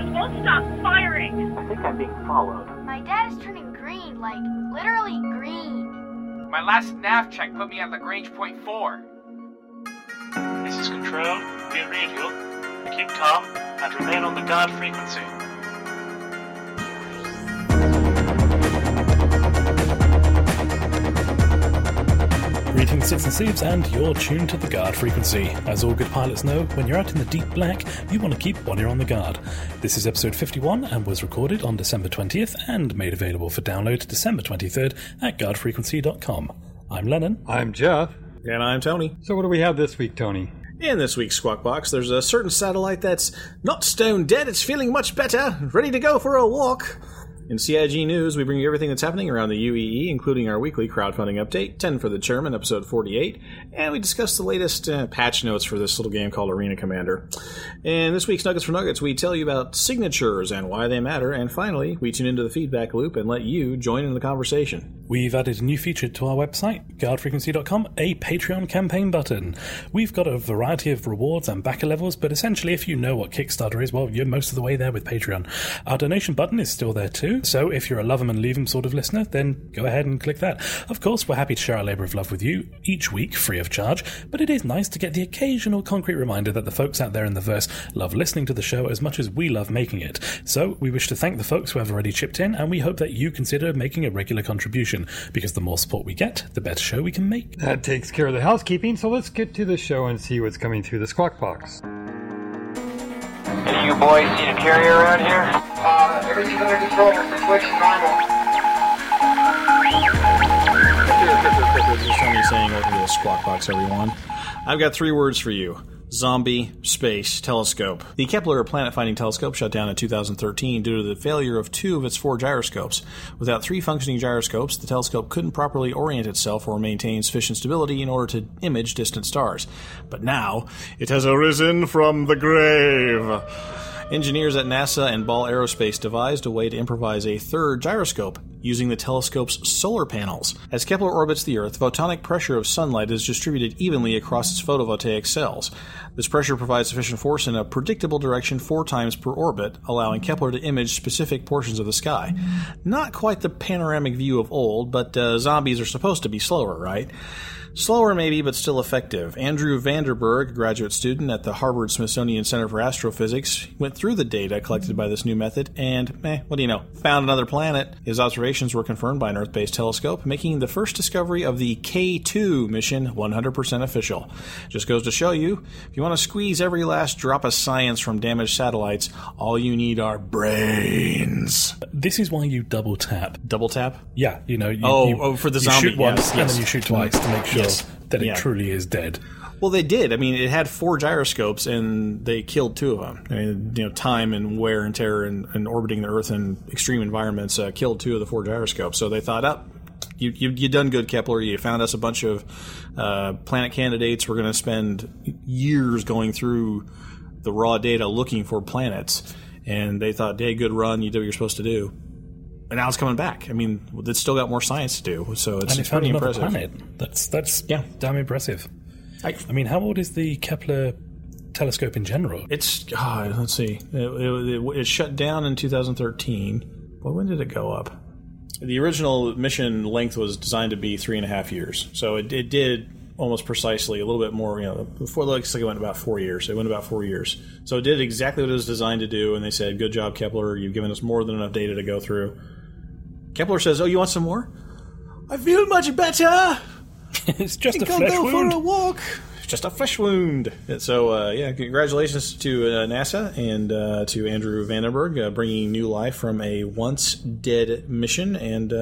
soldiers won't stop firing. I think I'm being followed. My dad is turning green, like, literally green. My last nav check put me at Lagrange Point 4. This is Control, we read you. Keep calm and remain on the guard frequency. Greetings, Sits and Sieves, and you're tuned to the guard frequency. As all good pilots know, when you're out in the deep black, you want to keep one ear on the guard. This is episode 51 and was recorded on December 20th and made available for download December 23rd at guardfrequency.com. I'm Lennon. I'm Jeff. And I'm Tony. So what do we have this week, Tony? In this week's Squawk Box, there's a certain satellite that's not stone dead, it's feeling much better, ready to go for a walk. In CIG News, we bring you everything that's happening around the UEE, including our weekly crowdfunding update, 10 for the Chairman, episode 48, and we discuss the latest patch notes for this little game called Arena Commander. In this week's Nuggets for Nuggets, we tell you about signatures and why they matter, and finally, we tune into the feedback loop and let you join in the conversation. We've added a new feature to our website, guardfrequency.com, a Patreon campaign button. We've got a variety of rewards and backer levels, but essentially, if you know what Kickstarter is, well, you're most of the way there with Patreon. Our donation button is still there too. So if you're a love 'em and leave 'em sort of listener, then go ahead and click that. Of course, we're happy to share our labour of love with you each week, free of charge, but it is nice to get the occasional concrete reminder that the folks out there in the verse love listening to the show as much as we love making it. So we wish to thank the folks who have already chipped in, and we hope that you consider making a regular contribution, because the more support we get, the better show we can make. That takes care of the housekeeping, so let's get to the show and see what's coming through the Squawk Box. Hey, you boys need a carrier around here? Everything's under control. Situation normal. This is Tony saying welcome to the Squawk Box, everyone. I've got three words for you. Zombie Space Telescope. The Kepler planet-finding telescope shut down in 2013 due to the failure of two of its four gyroscopes. Without three functioning gyroscopes, the telescope couldn't properly orient itself or maintain sufficient stability in order to image distant stars. But now, it has arisen from the grave. Engineers at NASA and Ball Aerospace devised a way to improvise a third gyroscope using the telescope's solar panels. As Kepler orbits the Earth, photonic pressure of sunlight is distributed evenly across its photovoltaic cells. This pressure provides sufficient force in a predictable direction 4 times per orbit, allowing Kepler to image specific portions of the sky. Not quite the panoramic view of old, but zombies are supposed to be slower, right? Slower maybe, but still effective. Andrew Vanderberg, a graduate student at the Harvard-Smithsonian Center for Astrophysics, went through the data collected by this new method and, what do you know, found another planet. His observations were confirmed by an Earth-based telescope, making the first discovery of the K2 mission 100% official. Just goes to show you, if you want to squeeze every last drop of science from damaged satellites, all you need are brains. This is why you double tap. Double tap? Yeah, you know, for the zombie, you shoot once and then you shoot twice to make sure. Yes. That it truly is dead. Well, they did. I mean, it had 4 gyroscopes, and they killed 2 of them. I mean, you know, time and wear and tear and orbiting the Earth in extreme environments killed 2 of the 4 gyroscopes. So they thought, you done good, Kepler. You found us a bunch of planet candidates. We're going to spend years going through the raw data looking for planets. And they thought, hey, good run. You did what you're supposed to do. And now it's coming back. I mean, it's still got more science to do, so it's pretty impressive. Planet. That's damn impressive. I mean, how old is the Kepler telescope in general? It's, let's see, it shut down in 2013. Well, when did it go up? The original mission length was designed to be 3.5 years, so it did almost precisely a little bit more. You know, before it looks like it went about 4 years. It went about 4 years, so it did exactly what it was designed to do. And they said, "Good job, Kepler. You've given us more than enough data to go through." Kepler says, "Oh, you want some more? I feel much better. It's just a flesh wound. Go for a walk. It's just a flesh wound." And so, congratulations to NASA and to Andrew Vandenberg, bringing new life from a once dead mission and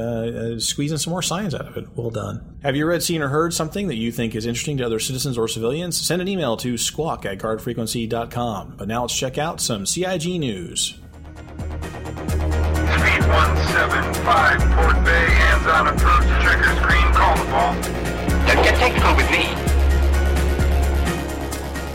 squeezing some more science out of it. Well done. Have you read, seen, or heard something that you think is interesting to other citizens or civilians? Send an email to squawk@guardfrequency.com. But now let's check out some CIG news. 175 Port Bay, hands on approach, checker screen, call the ball. Don't get technical with me.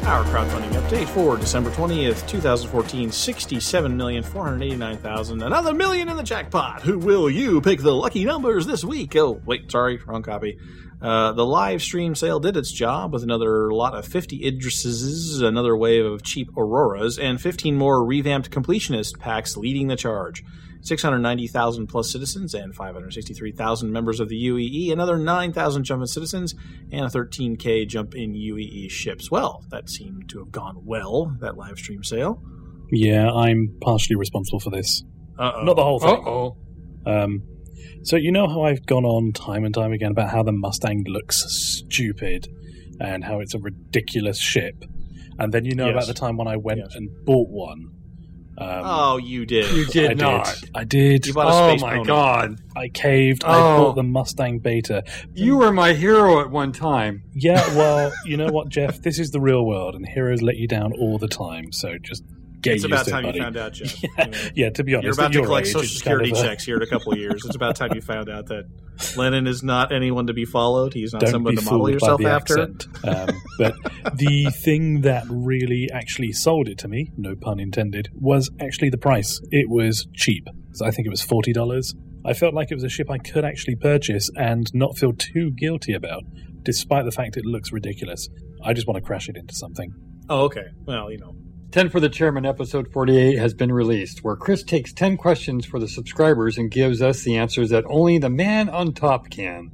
Our crowdfunding update for December 20th, 2014, $67,489,000. Another million in the jackpot. Who will you pick the lucky numbers this week? Oh, wait, sorry, wrong copy. The live stream sale did its job with another lot of 50 Idrises, another wave of cheap Auroras, and 15 more revamped completionist packs leading the charge. 690,000 plus citizens and 563,000 members of the UEE, another 9,000 jump in citizens, and a 13K jump in UEE ships. Well, that seemed to have gone well, that live stream sale. Yeah, I'm partially responsible for this. Uh-oh. Not the whole thing. Uh-oh. So you know how I've gone on time and time again about how the Mustang looks stupid and how it's a ridiculous ship, and then you know about the time when I went and bought one. Oh, you did! You did I did. You bought a space pony. God! I caved. Oh. I bought the Mustang Beta. You were my hero at one time. Yeah, well, you know what, Jeff? This is the real world, and heroes let you down all the time. So just. It's about time you found out, Jeff. Yeah, I mean, yeah, to be honest. You're about to collect Social Security checks here in a couple of years. It's about time you found out that Lennon is not anyone to be followed. He's not someone to model yourself after. But the thing that really actually sold it to me, no pun intended, was actually the price. It was cheap. So I think it was $40. I felt like it was a ship I could actually purchase and not feel too guilty about, despite the fact it looks ridiculous. I just want to crash it into something. Oh, okay. Well, you know. 10 for the Chairman episode 48 has been released, where Chris takes 10 questions for the subscribers and gives us the answers that only the man on top can.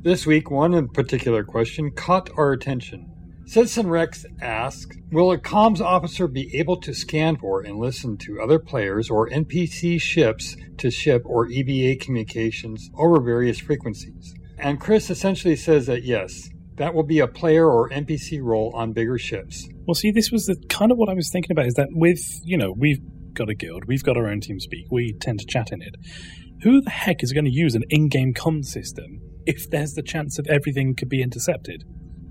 This week, one in particular question caught our attention. Citizen Rex asks, will a comms officer be able to scan for and listen to other players or NPC ships to ship or EVA communications over various frequencies? And Chris essentially says that yes. That will be a player or NPC role on bigger ships. Well, see, this was the kind of what I was thinking about, is that with, you know, we've got a guild, we've got our own TeamSpeak, we tend to chat in it. Who the heck is going to use an in-game comm system if there's the chance that everything could be intercepted?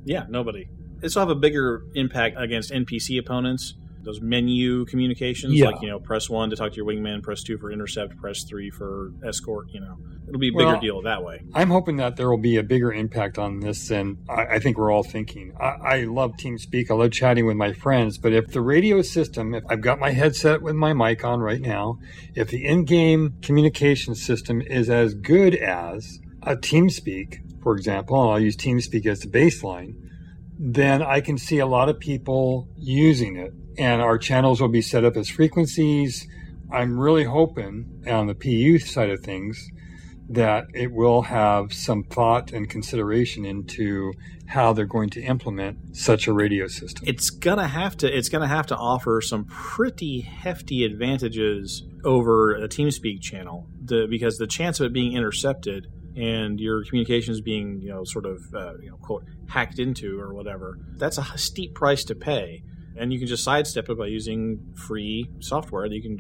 Yeah, nobody. This will have a bigger impact against NPC opponents. Those menu communications, like, you know, press 1 to talk to your wingman, press 2 for intercept, press 3 for escort, you know. It'll be a bigger deal that way. I'm hoping that there will be a bigger impact on this than I think we're all thinking. I love TeamSpeak. I love chatting with my friends. But if the radio system, if I've got my headset with my mic on right now, if the in-game communication system is as good as a TeamSpeak, for example, and I'll use TeamSpeak as the baseline, then I can see a lot of people using it. And our channels will be set up as frequencies. I'm really hoping on the PU side of things that it will have some thought and consideration into how they're going to implement such a radio system. It's gonna have to offer some pretty hefty advantages over a TeamSpeak channel, because the chance of it being intercepted and your communications being, you know, sort of quote hacked into or whatever, that's a steep price to pay. And you can just sidestep it by using free software that you can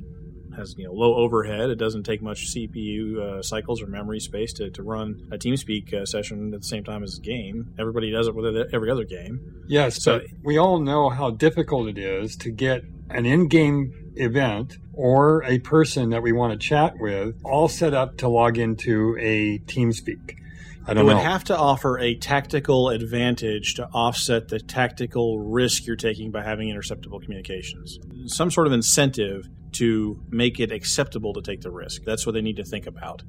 has low overhead. It doesn't take much CPU cycles or memory space to run a TeamSpeak session at the same time as a game. Everybody does it with every other game. Yes, so, but we all know how difficult it is to get an in-game event or a person that we want to chat with all set up to log into a TeamSpeak. It would have to offer a tactical advantage to offset the tactical risk you're taking by having interceptable communications. Some sort of incentive to make it acceptable to take the risk. That's what they need to think about.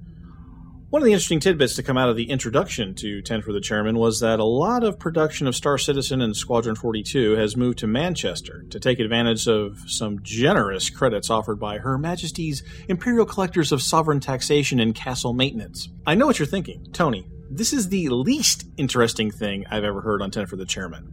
One of the interesting tidbits to come out of the introduction to 10 for the Chairman was that a lot of production of Star Citizen and Squadron 42 has moved to Manchester to take advantage of some generous credits offered by Her Majesty's Imperial Collectors of Sovereign Taxation and Castle Maintenance. I know what you're thinking, Tony. This is the least interesting thing I've ever heard on 10 for the Chairman.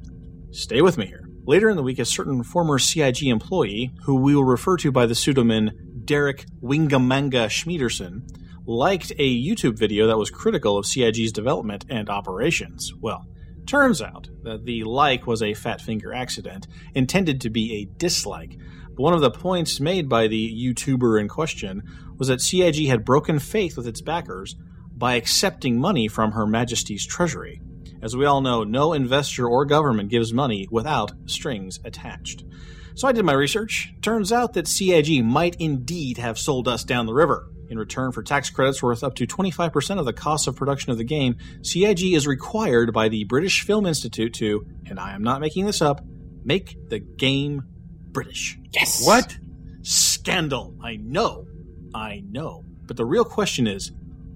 Stay with me here. Later in the week, a certain former CIG employee, who we will refer to by the pseudonym Derek Wingamanga Schmiederson, liked a YouTube video that was critical of CIG's development and operations. Well, turns out that the like was a fat finger accident, intended to be a dislike. But one of the points made by the YouTuber in question was that CIG had broken faith with its backers by accepting money from Her Majesty's Treasury. As we all know, no investor or government gives money without strings attached. So I did my research. Turns out that CIG might indeed have sold us down the river. In return for tax credits worth up to 25% of the cost of production of the game, CIG is required by the British Film Institute to, and I am not making this up, make the game British. Yes! What? Scandal! I know. But the real question is,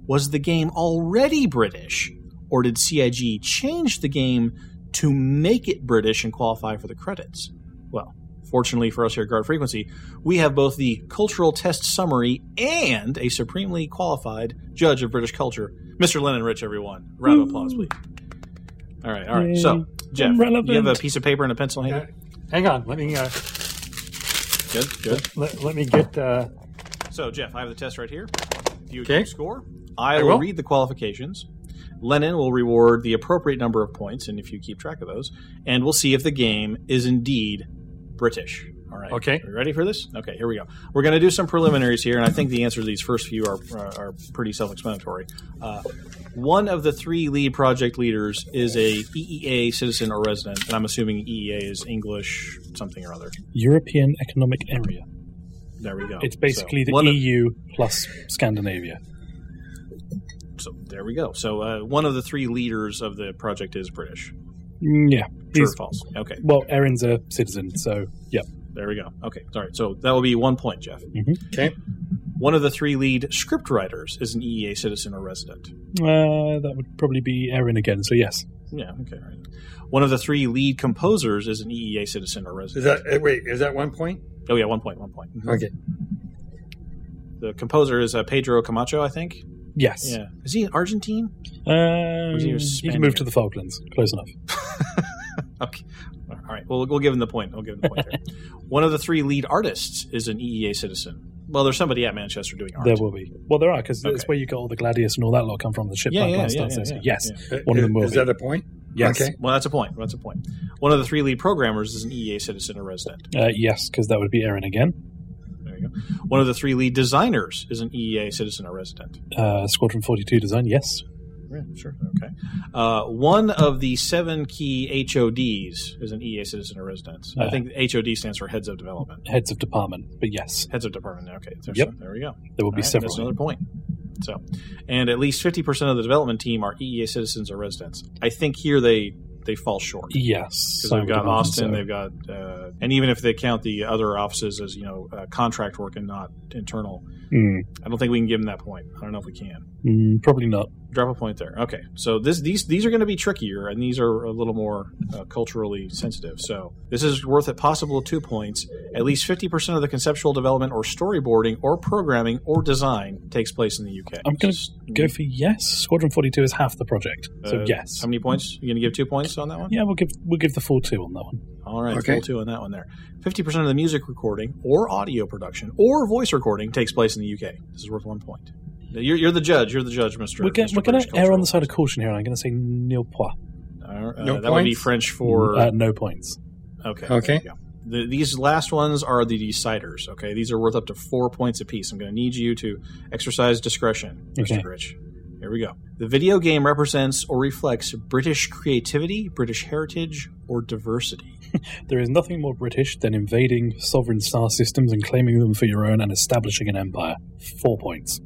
was the game already British, or did CIG change the game to make it British and qualify for the credits? Well, fortunately for us here at Guard Frequency, we have both the cultural test summary and a supremely qualified judge of British culture, Mr. Lennon Rich, everyone. Round of applause, please. All right. Yay. So, Jeff, do you have a piece of paper and a pencil handy? Hang on. Let me... Good. Let me get... So, Jeff, I have the test right here. If you score, I will read the qualifications. Lennon will reward the appropriate number of points, and if you keep track of those, and we'll see if the game is indeed British. All right. Okay. Are you ready for this? Okay, here we go. We're going to do some preliminaries here, and I think the answers to these first few are pretty self-explanatory. One of the three lead project leaders is a EEA citizen or resident, and I'm assuming EEA is English something or other. European Economic Area. There we go. It's basically the EU plus Scandinavia. So there we go. So one of the three leaders of the project is British. Yeah. True or false? Okay. Well, Erin's a citizen, so yeah. There we go. Okay. All right. So that will be 1 point, Jeff. Mm-hmm. Okay. One of the three lead script writers is an EEA citizen or resident. That would probably be Erin again, so yes. Yeah. Okay. Right. One of the three lead composers is an EEA citizen or resident. Is that 1 point? Oh, yeah. 1 point. Mm-hmm. Okay. The composer is Pedro Camacho, I think. Yes. Yeah. Is he in Argentine? He can move to the Falklands. Close enough. Okay. All right. Well, we'll give him the point. I'll give him the point there. One of the three lead artists is an EEA citizen. Well, there's somebody at Manchester doing art. There will be. Well, there are, because that's where you got all the Gladius and all that lot come from, the ship. Yeah. One of them will be. Is that a point? Yes. Okay. Well, that's a point. One of the three lead programmers is an EEA citizen or resident. Yes, because that would be Erin again. One of the three lead designers is an EEA citizen or resident. Squadron 42 design, yes. Yeah, sure. Okay. One of the 7 key HODs is an EEA citizen or resident. I think HOD stands for Heads of Development. Heads of Department, but yes. Heads of Department, okay. So there we go. There will be several. That's another point. So, and at least 50% of the development team are EEA citizens or residents. I think here they fall short. Yes. Because they've got Austin, they've got... and even if they count the other offices as, contract work and not internal, I don't think we can give them that point. I don't know if we can. Probably not. Drop a point there. Okay. So these are going to be trickier, and these are a little more culturally sensitive. So this is worth a possible 2 points. At least 50% of the conceptual development or storyboarding or programming or design takes place in the UK. I'm going to go for yes. Squadron 42 is half the project. So yes. How many points? You're going to give 2 points on that one? Yeah, we'll give the full 2 on that one. All right, full 2 on that one there. 50% of the music recording or audio production or voice recording takes place in the UK. This is worth 1 point. You're the judge. You're the judge, Mr. We're going to err on the side of caution here. I'm going to say nil point. No that would be French for... no points. Okay. Yeah. These last ones are the deciders, okay? These are worth up to 4 points apiece. I'm going to need you to exercise discretion, Mr. Rich. Here we go. The video game represents or reflects British creativity, British heritage, or diversity. There is nothing more British than invading sovereign star systems and claiming them for your own and establishing an empire. 4 points.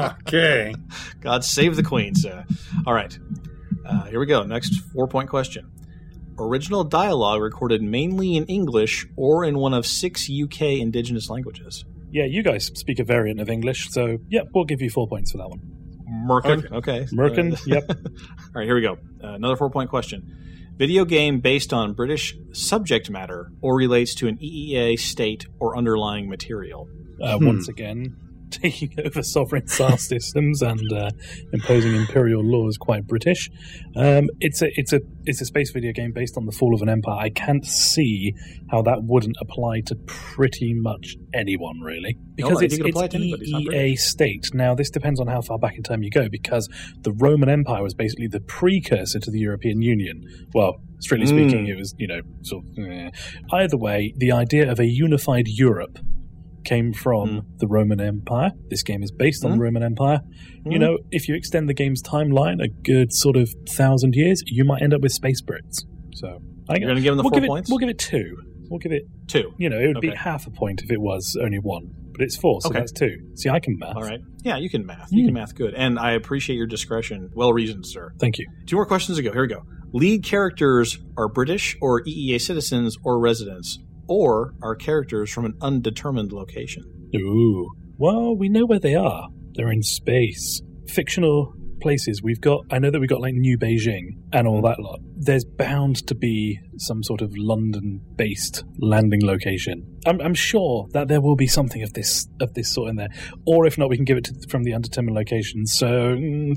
Okay. God save the Queen, sir. All right. Here we go. Next 4-point question. Original dialogue recorded mainly in English or in one of 6 UK indigenous languages. Yeah, you guys speak a variant of English, so yeah, we'll give you 4 points for that one. Merkin. Okay. Merkin, yep. All right, here we go. Another 4-point question. Video game based on British subject matter or relates to an EEA state or underlying material. Once again, taking over sovereign SAR systems and imposing imperial laws, quite British. It's a space video game based on the fall of an empire. I can't see how that wouldn't apply to pretty much anyone, really. Because it's EEA state. Now, this depends on how far back in time you go, because the Roman Empire was basically the precursor to the European Union. Well, strictly speaking, it was, Either way, the idea of a unified Europe came from the Roman Empire. This game is based on the Roman Empire. You know, if you extend the game's timeline a good sort of 1,000 years, you might end up with Space Brits. So you're going to give them the 4 points? We'll give it 2. We'll give it 2. You know, it would be half a point if it was only 1. But it's 4, so that's 2. See, I can math. All right. Yeah, you can math. You can math good. And I appreciate your discretion. Well reasoned, sir. Thank you. 2 more questions to go. Here we go. Lead characters are British or EEA citizens or residents, or are characters from an undetermined location. Ooh. Well, we know where they are. They're in space. Fictional places. I know that we've got like New Beijing and all that lot. There's bound to be some sort of London-based landing location. I'm sure that there will be something of this sort in there. Or if not, we can give it from the undetermined location. So 3?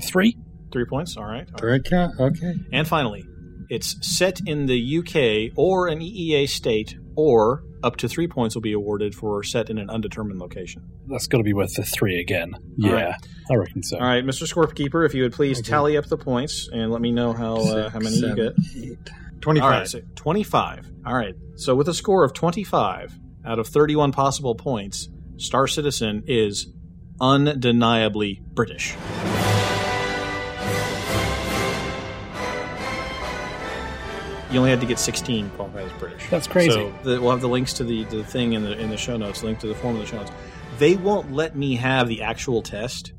3 points. All right. Okay. And finally, it's set in the UK or an EEA state, or up to 3 points will be awarded for set in an undetermined location. That's got to be worth the 3 again. Yeah, right. I reckon so. All right, Mr. Scorpkeeper, if you would please tally up the points and let me know how many you get. 25. All right, so 25. All right, so with a score of 25 out of 31 possible points, Star Citizen is undeniably British. You only had to get 16 qualified as British. That's crazy. So we'll have the links to the thing in the show notes, link to the form of the show notes. They won't let me have the actual test.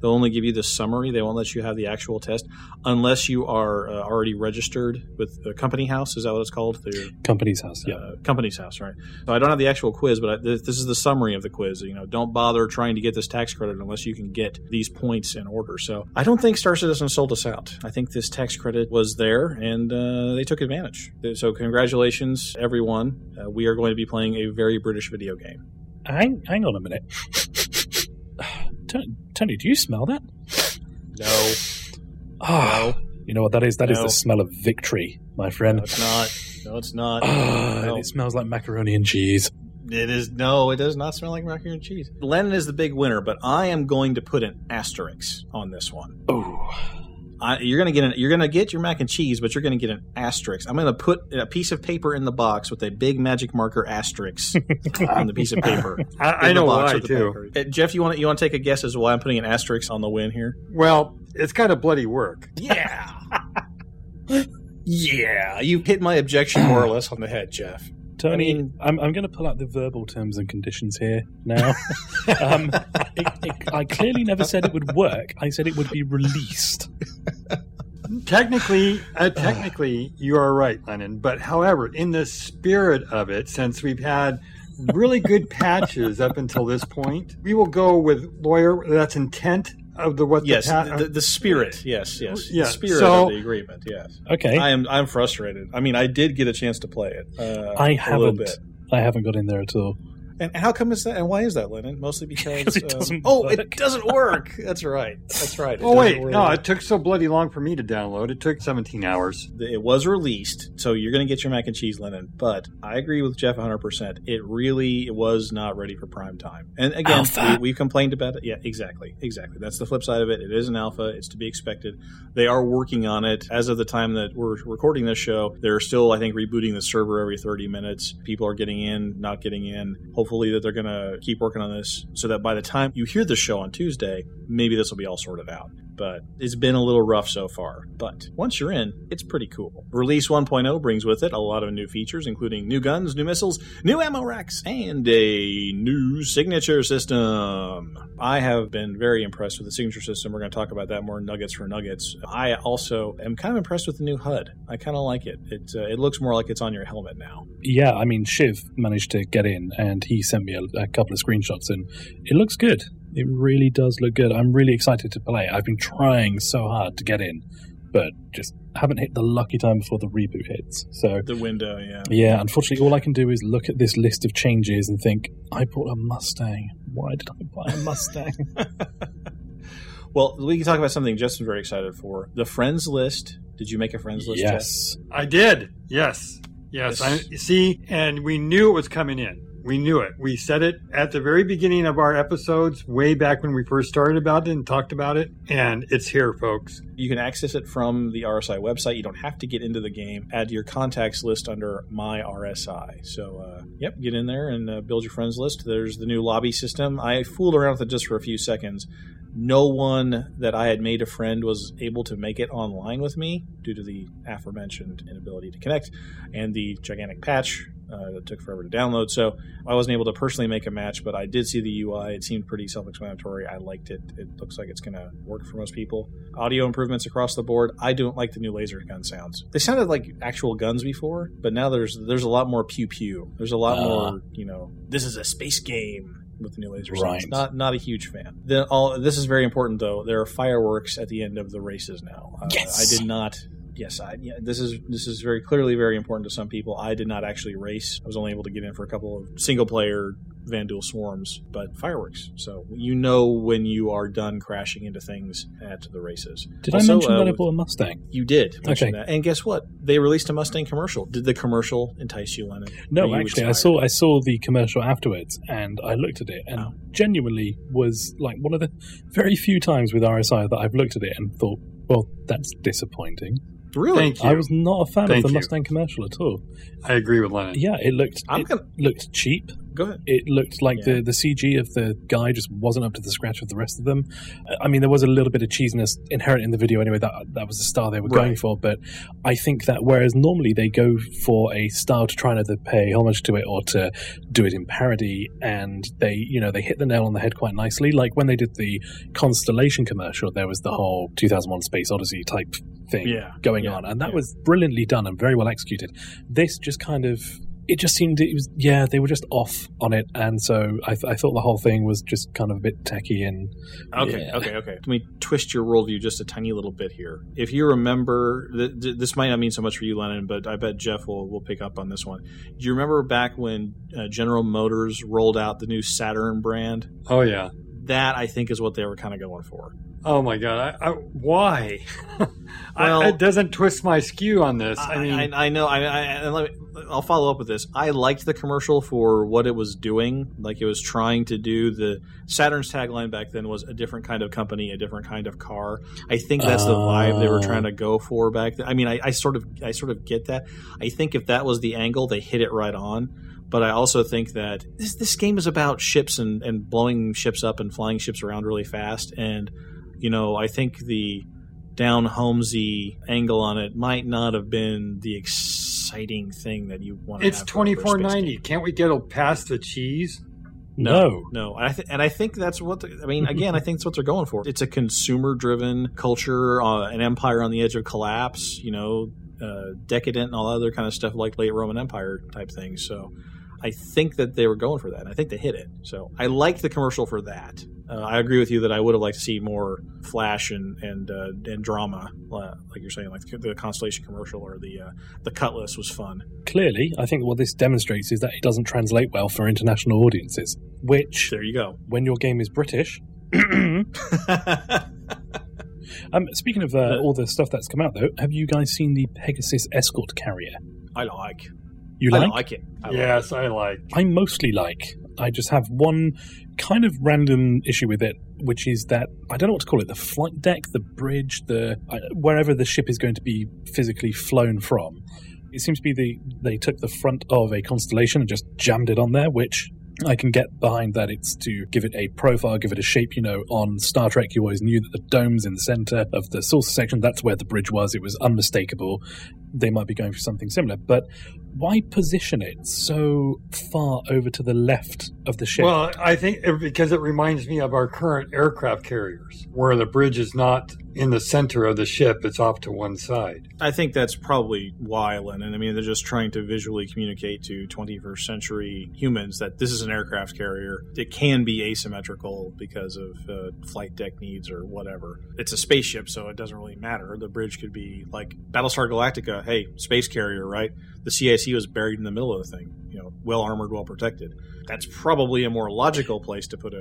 They'll only give you the summary. They won't let you have the actual test unless you are already registered with the Company House. Is that what it's called? Company's House. Yeah. Company's House, right. So I don't have the actual quiz, but this is the summary of the quiz. You know, don't bother trying to get this tax credit unless you can get these points in order. So I don't think Star Citizen sold us out. I think this tax credit was there, and they took advantage. So congratulations, everyone. We are going to be playing a very British video game. Hang on a minute. Tony, do you smell that? No. Oh, no. You know what that is? That is the smell of victory, my friend. No, it's not. No. It smells like macaroni and cheese. It is. No, it does not smell like macaroni and cheese. Lennon is the big winner, but I am going to put an asterisk on this one. Oh. You're gonna get your mac and cheese, but you're gonna get an asterisk. I'm gonna put a piece of paper in the box with a big magic marker asterisk on the piece of paper. I know why too. Jeff, you want to take a guess as to why I'm putting an asterisk on the win here? Well, it's kind of bloody work. Yeah. Yeah, you hit my objection more or less on the head, Jeff. Tony, I'm going to pull out the verbal terms and conditions here now. I clearly never said it would work. I said it would be released. Technically, you are right, Lennon. But however, in the spirit of it, since we've had really good patches up until this point, we will go with lawyer. That's intent. Of the what? Yes, the spirit. Yes. Yeah. The spirit of the agreement. Yes. Okay. I'm frustrated. I mean, I did get a chance to play it. I haven't. A little bit. I haven't got in there at all. And how come is that? And why is that, Lennon? Mostly because it doesn't. Oh, work. It doesn't work. That's right. It took so bloody long for me to download. It took 17 hours. It was released, so you're going to get your mac and cheese, Lennon. But I agree with Jeff 100%. It really was not ready for prime time. And again, we've complained about it. Yeah, exactly. That's the flip side of it. It is an alpha. It's to be expected. They are working on it. As of the time that we're recording this show, they're still, I think, rebooting the server every 30 minutes. People are getting in, not getting in. Hopefully that they're going to keep working on this so that by the time you hear the show on Tuesday, maybe this will be all sorted out. But it's been a little rough so far. But once you're in, it's pretty cool. Release 1.0 brings with it a lot of new features, including new guns, new missiles, new ammo racks, and a new signature system. I have been very impressed with the signature system. We're going to talk about that more nuggets for nuggets. I also am kind of impressed with the new HUD. I kind of like it. It looks more like it's on your helmet now. Yeah, I mean, Shiv managed to get in, and he sent me a couple of screenshots, and it looks good. It really does look good. I'm really excited to play. I've been trying so hard to get in, but just haven't hit the lucky time before the reboot hits. So the window, yeah. Yeah, unfortunately, all I can do is look at this list of changes and think, I bought a Mustang. Why did I buy a Mustang? Well, we can talk about something Justin's very excited for. The friends list. Did you make a friends list, Yes. Jeff? I did. Yes. And we knew it was coming in. We knew it. We said it at the very beginning of our episodes, way back when we first started about it and talked about it. And it's here, folks. You can access it from the RSI website. You don't have to get into the game. Add your contacts list under My RSI. So, get in there and build your friends list. There's the new lobby system. I fooled around with it just for a few seconds. No one that I had made a friend was able to make it online with me due to the aforementioned inability to connect and the gigantic patch that took forever to download. So I wasn't able to personally make a match, but I did see the UI. It seemed pretty self-explanatory. I liked it. It looks like it's going to work for most people. Audio improvements across the board. I don't like the new laser gun sounds. They sounded like actual guns before, but now there's a lot more pew pew. There's a lot more, this is a space game. with the new laser right. Sights. Not a huge fan. This is very important though. There are fireworks at the end of the races now. Yes. I did not. Yes, this is very clearly very important to some people. I did not actually race. I was only able to get in for a couple of single-player Vanduul swarms, but fireworks. So you know when you are done crashing into things at the races. Did also, I mention that I bought a Mustang? You did mention that. And guess what? They released a Mustang commercial. Did the commercial entice you, Lennon? No, actually, I saw the commercial afterwards, and I looked at it, and genuinely was like one of the very few times with RSI that I've looked at it and thought, well, that's disappointing. Really? I was not a fan of the Mustang commercial at all. I agree with Lennon. Yeah, it looked cheap. Go ahead. It looked like the CG of the guy just wasn't up to the scratch of the rest of them. I mean, there was a little bit of cheesiness inherent in the video anyway. That was the style they were going for. But I think that whereas normally they go for a style to try and either pay homage to it or to do it in parody, and they hit the nail on the head quite nicely. Like when they did the Constellation commercial, there was the whole 2001 Space Odyssey type thing going on, and that was brilliantly done and very well executed. This just kind of... It just seemed they were just off on it, and so I thought the whole thing was just kind of a bit techie and... Okay. Let me twist your worldview just a tiny little bit here. If you remember, this might not mean so much for you, Lennon, but I bet Jeff will pick up on this one. Do you remember back when General Motors rolled out the new Saturn brand? Oh, yeah. That, I think, is what they were kind of going for. Oh, my God. Why? Well, it doesn't twist my skew on this. I mean, I know. I'll follow up with this. I liked the commercial for what it was doing. Like, it was trying to do the... Saturn's tagline back then was a different kind of company, a different kind of car. I think that's the vibe they were trying to go for back then. I mean, I sort of get that. I think if that was the angle, they hit it right on. But I also think that this game is about ships and blowing ships up and flying ships around really fast. And, I think the down-homesy angle on it might not have been the exciting thing that you want to have. It's $24.90. Can't we get past the cheese? No. And I think that's what... I think that's what they're going for. It's a consumer-driven culture, an empire on the edge of collapse, decadent and all that other kind of stuff, like late Roman Empire type things. So... I think that they were going for that, and I think they hit it. So I liked the commercial for that. I agree with you that I would have liked to see more flash and drama, like you're saying, like the Constellation commercial or the Cutlass was fun. Clearly, I think what this demonstrates is that it doesn't translate well for international audiences, which... There you go. When your game is British... speaking of all the stuff that's come out, though, have you guys seen the Pegasus Escort Carrier? I like... You like? I like it. I mostly like. I just have one kind of random issue with it, which is that, I don't know what to call it, the flight deck, the bridge, wherever the ship is going to be physically flown from. It seems to be they took the front of a Constellation and just jammed it on there, which... I can get behind that. It's to give it a profile, give it a shape. On Star Trek, you always knew that the dome's in the center of the saucer section. That's where the bridge was. It was unmistakable. They might be going for something similar. But why position it so far over to the left of the ship? Well, I think because it reminds me of our current aircraft carriers, where the bridge is not in the center of the ship. It's off to one side. I think that's probably why, Lennon. I mean, they're just trying to visually communicate to 21st century humans that this is an aircraft carrier. It can be asymmetrical because of flight deck needs or whatever. It's a spaceship, so it doesn't really matter. The bridge could be like Battlestar Galactica. Hey, space carrier, right? The CIC was buried in the middle of the thing. Well armored, well protected. That's probably a more logical place to put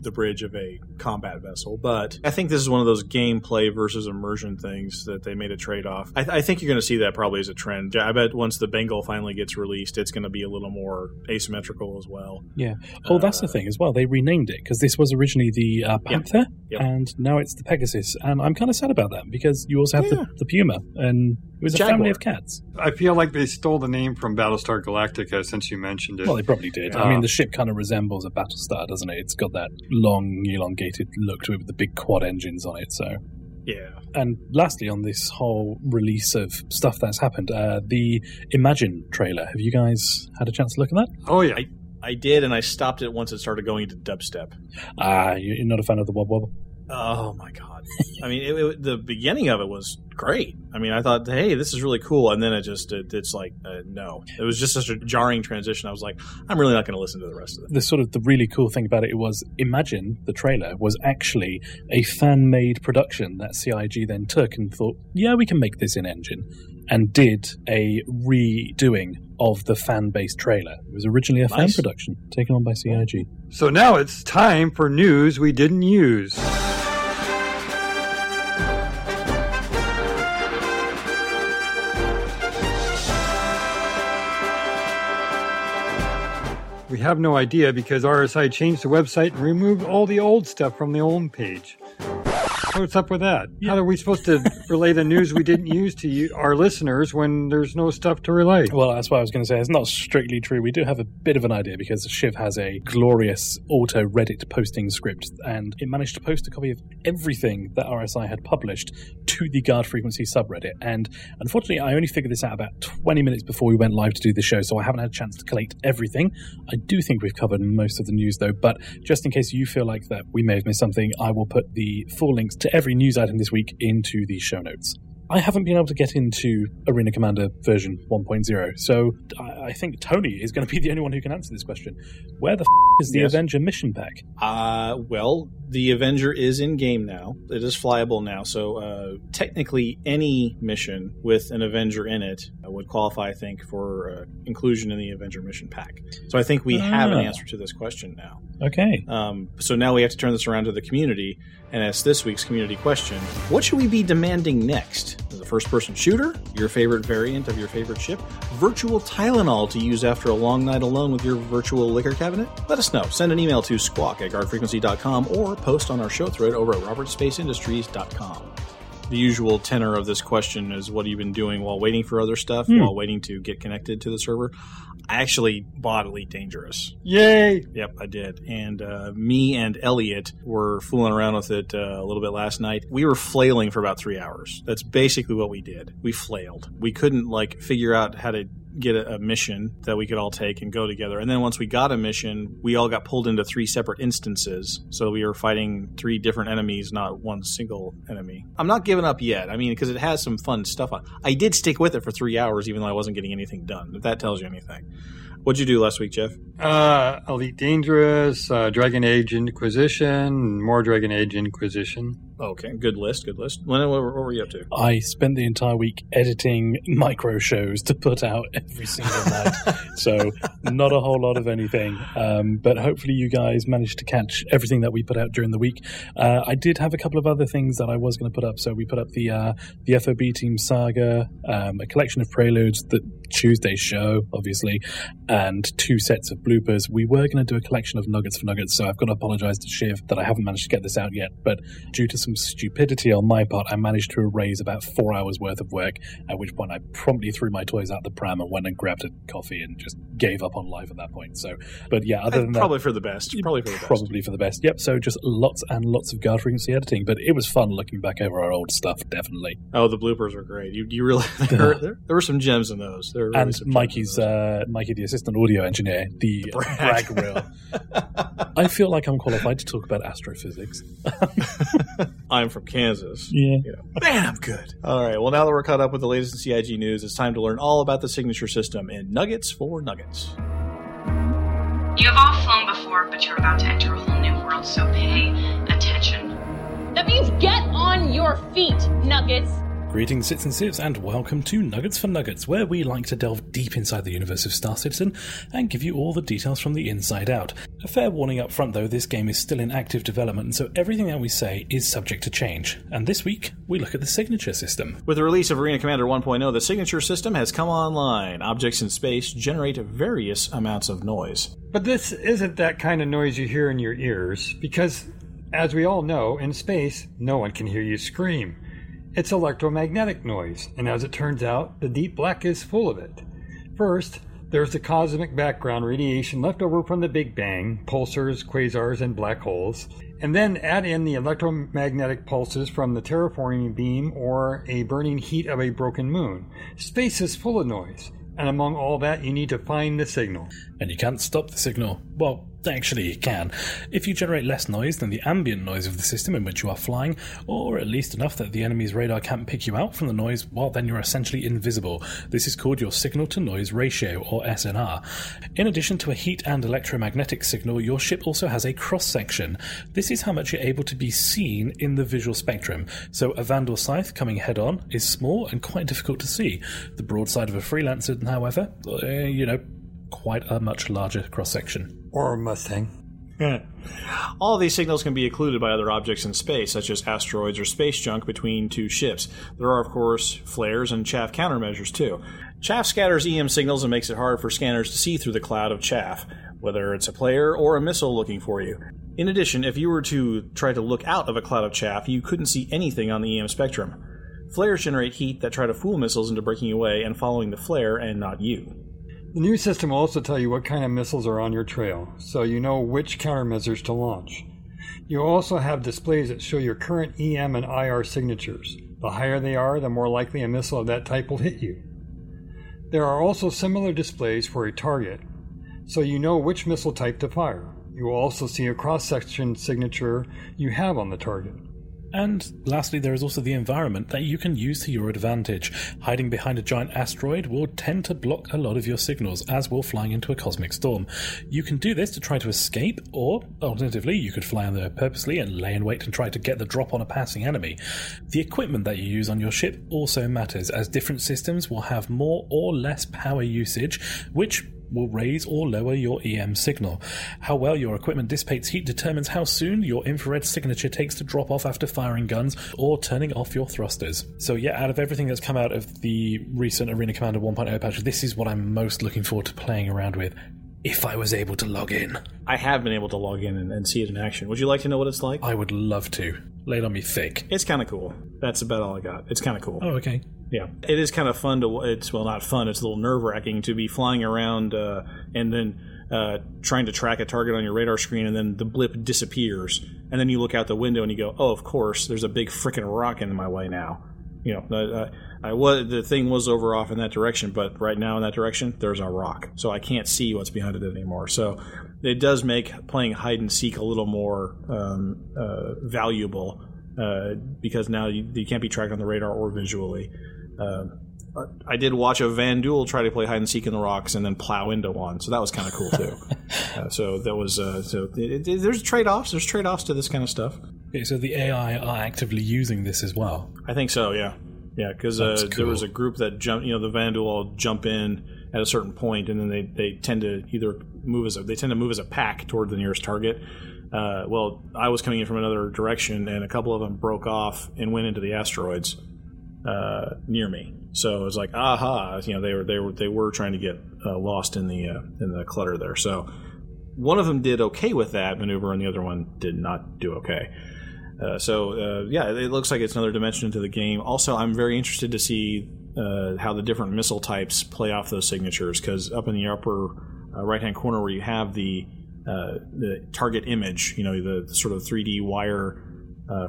the bridge of a combat vessel, but I think this is one of those gameplay versus immersion things that they made a trade-off. I think you're going to see that probably as a trend. I bet once the Bengal finally gets released, it's going to be a little more asymmetrical as well. Yeah. Oh, that's the thing as well. They renamed it because this was originally the Panther, and now it's the Pegasus, and I'm kind of sad about that because you also have the Puma, and it was a family of cats. I feel like they stole the name from Battlestar Galactica since you mentioned it. Well, they probably did. I mean, the ship kind of resembles a Battlestar, doesn't it? It's got that long, elongated look to it with the big quad engines on it, so... Yeah. And lastly, on this whole release of stuff that's happened, the Imagine trailer. Have you guys had a chance to look at that? Oh, yeah. I did, and I stopped it once it started going into dubstep. Ah, you're not a fan of the Wob Wob? Oh my God. I mean, the beginning of it was great. I mean, I thought, hey, this is really cool. And then it just, it's like, no, it was just such a jarring transition. I was like, I'm really not going to listen to the rest of it. The sort of the really cool thing about it was Imagine, the trailer, was actually a fan-made production that CIG then took and thought, yeah, we can make this in engine, and did a redoing of the fan-based trailer. It was originally a fan production taken on by CIG. So now it's time for news we didn't use. We have no idea because RSI changed the website and removed all the old stuff from the home page. What's up with that? Yeah. How are we supposed to relay the news we didn't use to you, our listeners, when there's no stuff to relay? Well, that's what I was going to say. It's not strictly true. We do have a bit of an idea because Shiv has a glorious auto-Reddit posting script, and it managed to post a copy of everything that RSI had published to the Guard Frequency subreddit. And unfortunately, I only figured this out about 20 minutes before we went live to do the show, so I haven't had a chance to collate everything. I do think we've covered most of the news, though, but just in case you feel like that we may have missed something, I will put the full links to every news item this week into the show notes. I haven't been able to get into Arena Commander version 1.0, so I think Tony is going to be the only one who can answer this question. Where the is the Avenger mission pack? Well, the Avenger is in-game now. It is flyable now, so technically any mission with an Avenger in it would qualify, I think, for inclusion in the Avenger mission pack. So I think we have an answer to this question now. Okay. So now we have to turn this around to the community and ask this week's community question. What should we be demanding next? The first-person shooter? Your favorite variant of your favorite ship? Virtual Tylenol to use after a long night alone with your virtual liquor cabinet? Let us know. Send an email to squawk@guardfrequency.com or post on our show thread over at robertspaceindustries.com. The usual tenor of this question is, what have you been doing while waiting for other stuff, while waiting to get connected to the server? I actually bought Elite Dangerous. Yay! Yep, I did. And me and Elliot were fooling around with it a little bit last night. We were flailing for about 3 hours. That's basically what we did. We flailed. We couldn't, like, figure out how to get a mission that we could all take and go together. And then once we got a mission, we all got pulled into 3 separate instances. So we were fighting 3 different enemies, not one single enemy. I'm not giving up yet. I mean, because it has some fun stuff on. I did stick with it for 3 hours, even though I wasn't getting anything done, if that tells you anything. What'd you do last week, Jeff? Elite Dangerous, Dragon Age Inquisition, more Dragon Age Inquisition. Okay, good list. What were you up to? I spent the entire week editing micro shows to put out every single night, so not a whole lot of anything. But hopefully you guys managed to catch everything that we put out during the week. I did have a couple of other things that I was going to put up. So we put up the FOB Team Saga, a collection of preludes, the Tuesday show, obviously, and 2 sets of bloopers. We were going to do a collection of Nuggets for Nuggets, so I've got to apologize to Shiv that I haven't managed to get this out yet, but due to some stupidity on my part, I managed to erase about 4 hours worth of work, at which point I promptly threw my toys out the pram and went and grabbed a coffee and just gave up on life at that point. So, but yeah, other than that, probably for the best. Yep. So just lots and lots of Guard Frequency editing, but it was fun looking back over our old stuff. Definitely. Oh, the bloopers were great. You really there were some gems in those. There were really, and Mikey, the assistant audio engineer, the brag reel. I feel like I'm qualified to talk about astrophysics. I'm from Kansas. Yeah. You know. Man, I'm good. All right. Well, now that we're caught up with the latest in CIG news, it's time to learn all about the signature system in Nuggets for Nuggets. You have all flown before, but you're about to enter a whole new world, so pay attention. That means get on your feet, Nuggets. Greetings, Sits and Sivs, and welcome to Nuggets for Nuggets, where we like to delve deep inside the universe of Star Citizen and give you all the details from the inside out. A fair warning up front, though, this game is still in active development, and so everything that we say is subject to change. And this week, we look at the signature system. With the release of Arena Commander 1.0, the signature system has come online. Objects in space generate various amounts of noise. But this isn't that kind of noise you hear in your ears, because, as we all know, in space, no one can hear you scream. It's electromagnetic noise, and as it turns out, the deep black is full of it. First, there's the cosmic background radiation left over from the Big Bang, pulsars, quasars, and black holes, and then add in the electromagnetic pulses from the terraforming beam or a burning heat of a broken moon. Space is full of noise, and among all that, you need to find the signal. And you can't stop the signal. Well, Actually, it can. If you generate less noise than the ambient noise of the system in which you are flying, or at least enough that the enemy's radar can't pick you out from the noise, well, then you're essentially invisible. This is called your signal-to-noise ratio, or SNR. In addition to a heat and electromagnetic signal, your ship also has a cross-section. This is how much you're able to be seen in the visual spectrum. So a Vandal Scythe coming head-on is small and quite difficult to see. The broadside of a Freelancer, however, quite a much larger cross-section. Or my thing. Yeah. All these signals can be occluded by other objects in space, such as asteroids or space junk between two ships. There are, of course, flares and chaff countermeasures, too. Chaff scatters EM signals and makes it hard for scanners to see through the cloud of chaff, whether it's a player or a missile looking for you. In addition, if you were to try to look out of a cloud of chaff, you couldn't see anything on the EM spectrum. Flares generate heat that try to fool missiles into breaking away and following the flare and not you. The new system will also tell you what kind of missiles are on your trail, so you know which countermeasures to launch. You'll also have displays that show your current EM and IR signatures. The higher they are, the more likely a missile of that type will hit you. There are also similar displays for a target, so you know which missile type to fire. You will also see a cross-section signature you have on the target. And lastly, there is also the environment that you can use to your advantage. Hiding behind a giant asteroid will tend to block a lot of your signals, as will flying into a cosmic storm. You can do this to try to escape, or, alternatively, you could fly on there purposely and lay in wait and try to get the drop on a passing enemy. The equipment that you use on your ship also matters, as different systems will have more or less power usage, which will raise or lower your EM signal. How well your equipment dissipates heat determines how soon your infrared signature takes to drop off after firing guns or turning off your thrusters. So yeah, out of everything that's come out of the recent Arena Commander 1.0 patch, this is what I'm most looking forward to playing around with, if I was able to log in. I have been able to log in and see it in action. Would you like to know what it's like? I would love to. Lay it on me thick. It's kind of cool. That's about all I got. It's kind of cool. Oh, okay. Yeah. It is kind of fun to... not fun. It's a little nerve-wracking to be flying around and then trying to track a target on your radar screen, and then the blip disappears. And then you look out the window and you go, oh, of course, there's a big frickin' rock in my way now. You know, the thing was over off in that direction, but right now in that direction, there's a rock. So I can't see what's behind it anymore. So it does make playing hide-and-seek a little more valuable because now you can't be tracked on the radar or visually. I did watch a Vanduul try to play hide-and-seek in the rocks and then plow into one, so that was kind of cool, too. There's trade-offs. There's trade-offs to this kind of stuff. Okay, so the AI are actively using this as well? I think so, yeah. Yeah, because cool. There was a group that jumped, the Vanduul all jump in at a certain point, and then they tend to either move as a pack toward the nearest target. Well, I was coming in from another direction, and a couple of them broke off and went into the asteroids near me. So it was like, aha, they were trying to get lost in the clutter there. So one of them did okay with that maneuver, and the other one did not do okay. It looks like it's another dimension to the game. Also, I'm very interested to see how the different missile types play off those signatures, because up in the upper right-hand corner where you have the target image, the sort of 3D wire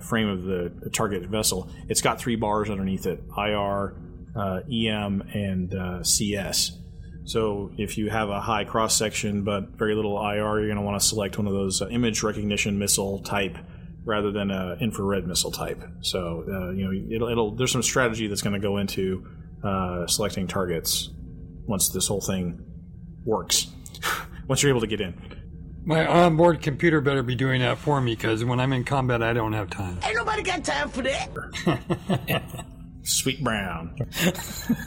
frame of the target vessel, it's got three bars underneath it: IR, EM, and CS. So if you have a high cross-section but very little IR, you're going to want to select one of those image recognition missile type rather than an infrared missile type. So, there's some strategy that's going to go into selecting targets once this whole thing works, once you're able to get in. My onboard computer better be doing that for me, because when I'm in combat, I don't have time. Ain't nobody got time for that. Sweet brown.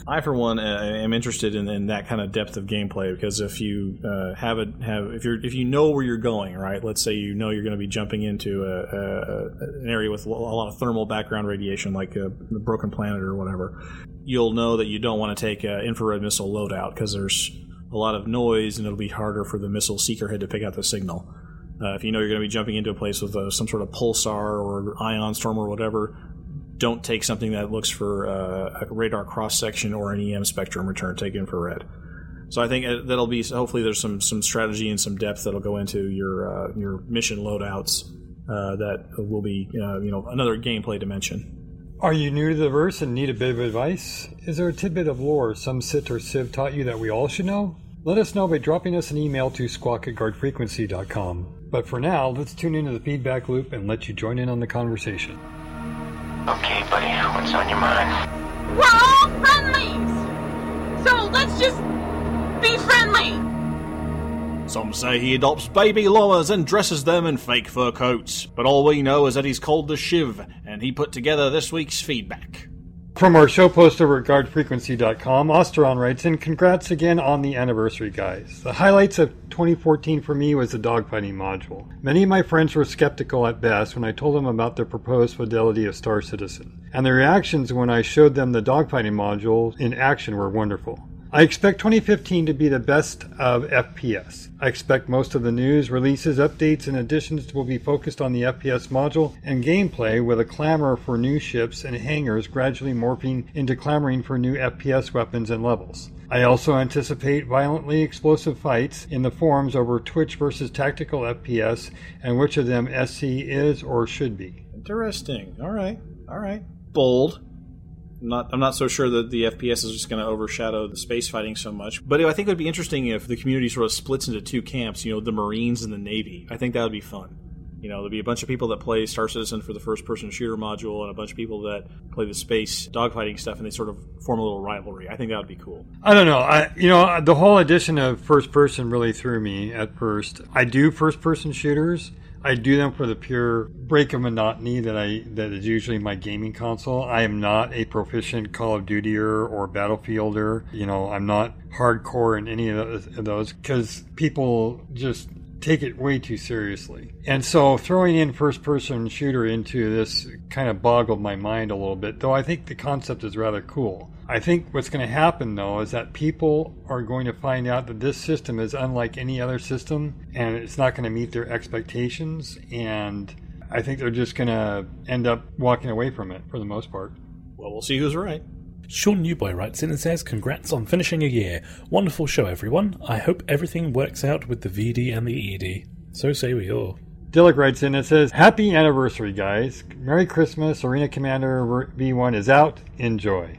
I, for one, am interested in that kind of depth of gameplay, because if you if you know where you're going, right? Let's say you're going to be jumping into an area with a lot of thermal background radiation, like the Broken Planet or whatever. You'll know that you don't want to take an infrared missile loadout, because there's a lot of noise, and it'll be harder for the missile seeker head to pick out the signal. If you're going to be jumping into a place with some sort of pulsar or ion storm or whatever, don't take something that looks for a radar cross-section or an EM spectrum return. Take infrared. So I think that'll be, hopefully there's some strategy and some depth that'll go into your mission loadouts that will be another gameplay dimension. Are you new to the verse and need a bit of advice? Is there a tidbit of lore some Sith or Civ taught you that we all should know? Let us know by dropping us an email to squawk@guardfrequency.com. But for now, let's tune into the feedback loop and let you join in on the conversation. Okay, buddy, what's on your mind? We're all friendlies! So let's just be friendly! Some say he adopts baby llamas and dresses them in fake fur coats, but all we know is that he's called the Shiv, and he put together this week's feedback. From our show post over at guardfrequency.com, Osteron writes, and congrats again on the anniversary, guys. The highlights of 2014 for me was the dogfighting module. Many of my friends were skeptical at best when I told them about the proposed fidelity of Star Citizen, and the reactions when I showed them the dogfighting module in action were wonderful. I expect 2015 to be the best of FPS. I expect most of the news, releases, updates, and additions will be focused on the FPS module and gameplay, with a clamor for new ships and hangars gradually morphing into clamoring for new FPS weapons and levels. I also anticipate violently explosive fights in the forums over Twitch versus tactical FPS and which of them SC is or should be. Interesting. All right. Bold. I'm not so sure that the FPS is just going to overshadow the space fighting so much. But I think it would be interesting if the community sort of splits into two camps, the Marines and the Navy. I think that would be fun. There'd be a bunch of people that play Star Citizen for the first-person shooter module and a bunch of people that play the space dogfighting stuff, and they sort of form a little rivalry. I think that would be cool. I don't know. The whole edition of first-person really threw me at first. I do first-person shooters. I do them for the pure break of monotony that is usually my gaming console. I am not a proficient Call of Dutyer or Battlefielder. I'm not hardcore in any of those because people just take it way too seriously. And so throwing in first-person shooter into this kind of boggled my mind a little bit, though I think the concept is rather cool. I think what's going to happen, though, is that people are going to find out that this system is unlike any other system, and it's not going to meet their expectations, and I think they're just going to end up walking away from it for the most part. Well, we'll see who's right. Sean Newboy writes in and says, congrats on finishing a year. Wonderful show, everyone. I hope everything works out with the VD and the ED. So say we all. Dillick writes in and says, happy anniversary, guys. Merry Christmas. Arena Commander V1 is out. Enjoy.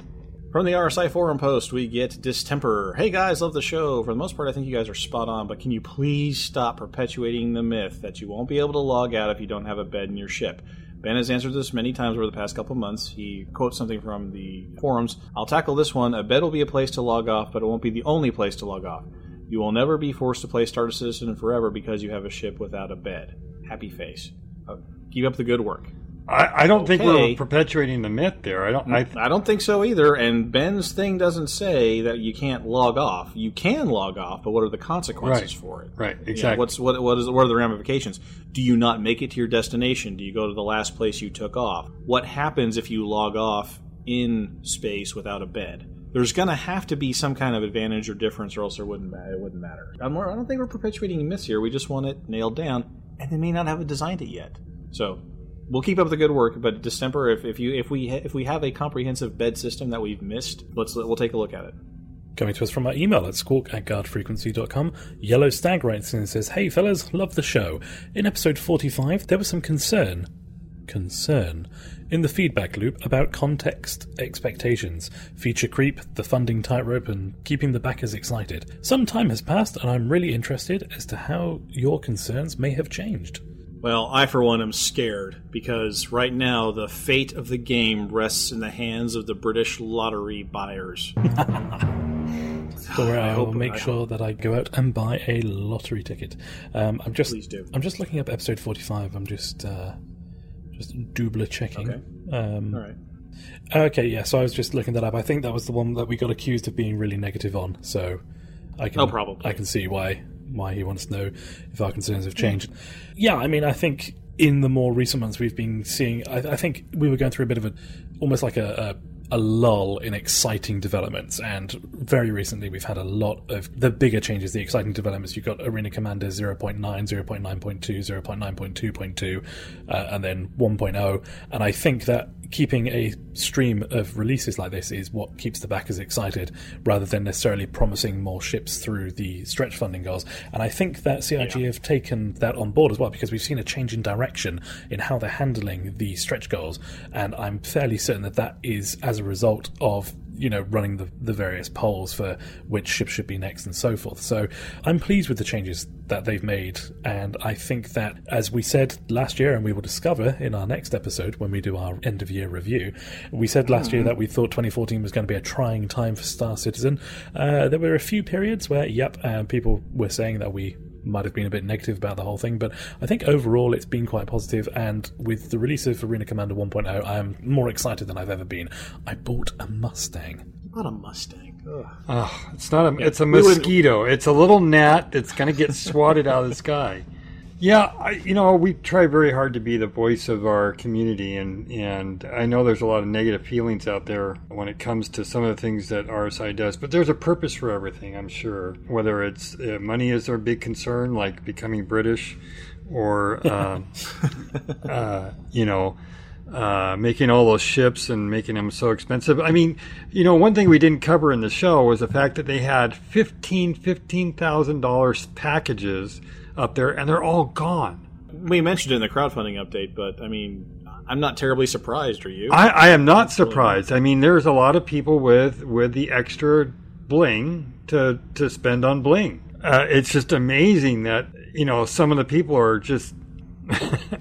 From the RSI forum post, we get Distemper. Hey guys, love the show. For the most part, I think you guys are spot on, but can you please stop perpetuating the myth that you won't be able to log out if you don't have a bed in your ship? Ben has answered this many times over the past couple of months. He quotes something from the forums. I'll tackle this one. A bed will be a place to log off, but it won't be the only place to log off. You will never be forced to play Star Citizen forever because you have a ship without a bed. Happy face. Keep up the good work. I don't think we're perpetuating the myth there. I don't think so either, and Ben's thing doesn't say that you can't log off. You can log off, but what are the consequences for it? Right, exactly. What are the ramifications? Do you not make it to your destination? Do you go to the last place you took off? What happens if you log off in space without a bed? There's going to have to be some kind of advantage or difference, or else it wouldn't matter. I don't think we're perpetuating myths here. We just want it nailed down, and they may not have designed it yet. So we'll keep up the good work, but Distemper, if we have a comprehensive bed system that we've missed, we'll take a look at it. Coming to us from our email at squawk@guardfrequency.com, Yellow Stag writes in and says, hey fellas, love the show. In episode 45, there was some concern in the feedback loop about context, expectations, feature creep, the funding tightrope, and keeping the backers excited. Some time has passed, and I'm really interested as to how your concerns may have changed. Well, I, for one, am scared, because right now the fate of the game rests in the hands of the British lottery buyers. So I will make sure that I go out and buy a lottery ticket. Please do. I'm just looking up episode 45. I'm just double-checking. Okay. All right. Okay, yeah, so I was just looking that up. I think that was the one that we got accused of being really negative on, so I can see why he wants to know if our concerns have changed. Yeah, I think in the more recent months we've been seeing, I think we were going through a bit of almost like a lull in exciting developments, and very recently we've had a lot of the bigger changes, the exciting developments. You've got Arena Commander 0.9, 0.9.2, 0.9.2.2, and then 1.0, and I think that keeping a stream of releases like this is what keeps the backers excited, rather than necessarily promising more ships through the stretch funding goals. And I think that CIG have taken that on board as well, because we've seen a change in direction in how they're handling the stretch goals, and I'm fairly certain that is as a result of you know, running the various polls for which ship should be next and so forth. So I'm pleased with the changes that they've made, and I think that, as we said last year, and we will discover in our next episode when we do our end of year review, we said last year that we thought 2014 was going to be a trying time for Star Citizen. There were a few periods where people were saying that we might have been a bit negative about the whole thing, but I think overall it's been quite positive, and with the release of Arena Commander 1.0, I am more excited than I've ever been. I bought a Mustang. What a Mustang. It's not a. Yeah. It's a mosquito. It's a little gnat that's going to get swatted out of the sky. Yeah, we try very hard to be the voice of our community, and I know there's a lot of negative feelings out there when it comes to some of the things that RSI does, but there's a purpose for everything, I'm sure. Whether it's money is their big concern, like becoming British, or, making all those ships and making them so expensive. I mean, one thing we didn't cover in the show was the fact that they had $15,000 packages up there, and they're all gone. We mentioned it in the crowdfunding update, but I mean, I'm not terribly surprised, are you? I am not surprised. I mean, there's a lot of people with the extra bling to spend on bling. It's just amazing that, some of the people are just,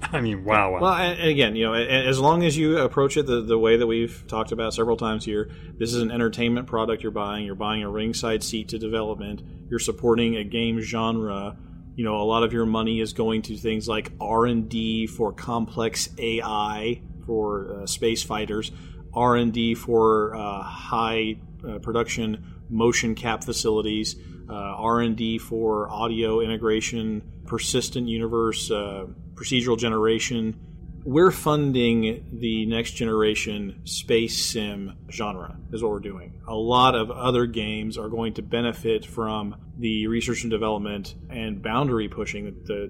I mean, wow. Well, and again, as long as you approach it the way that we've talked about several times here, this is an entertainment product you're buying. You're buying a ringside seat to development. You're supporting a game genre. A lot of your money is going to things like R&D for complex AI for space fighters, R&D for high production motion cap facilities, R&D for audio integration, persistent universe, procedural generation. We're funding the next generation space sim genre is what we're doing. A lot of other games are going to benefit from the research and development and boundary pushing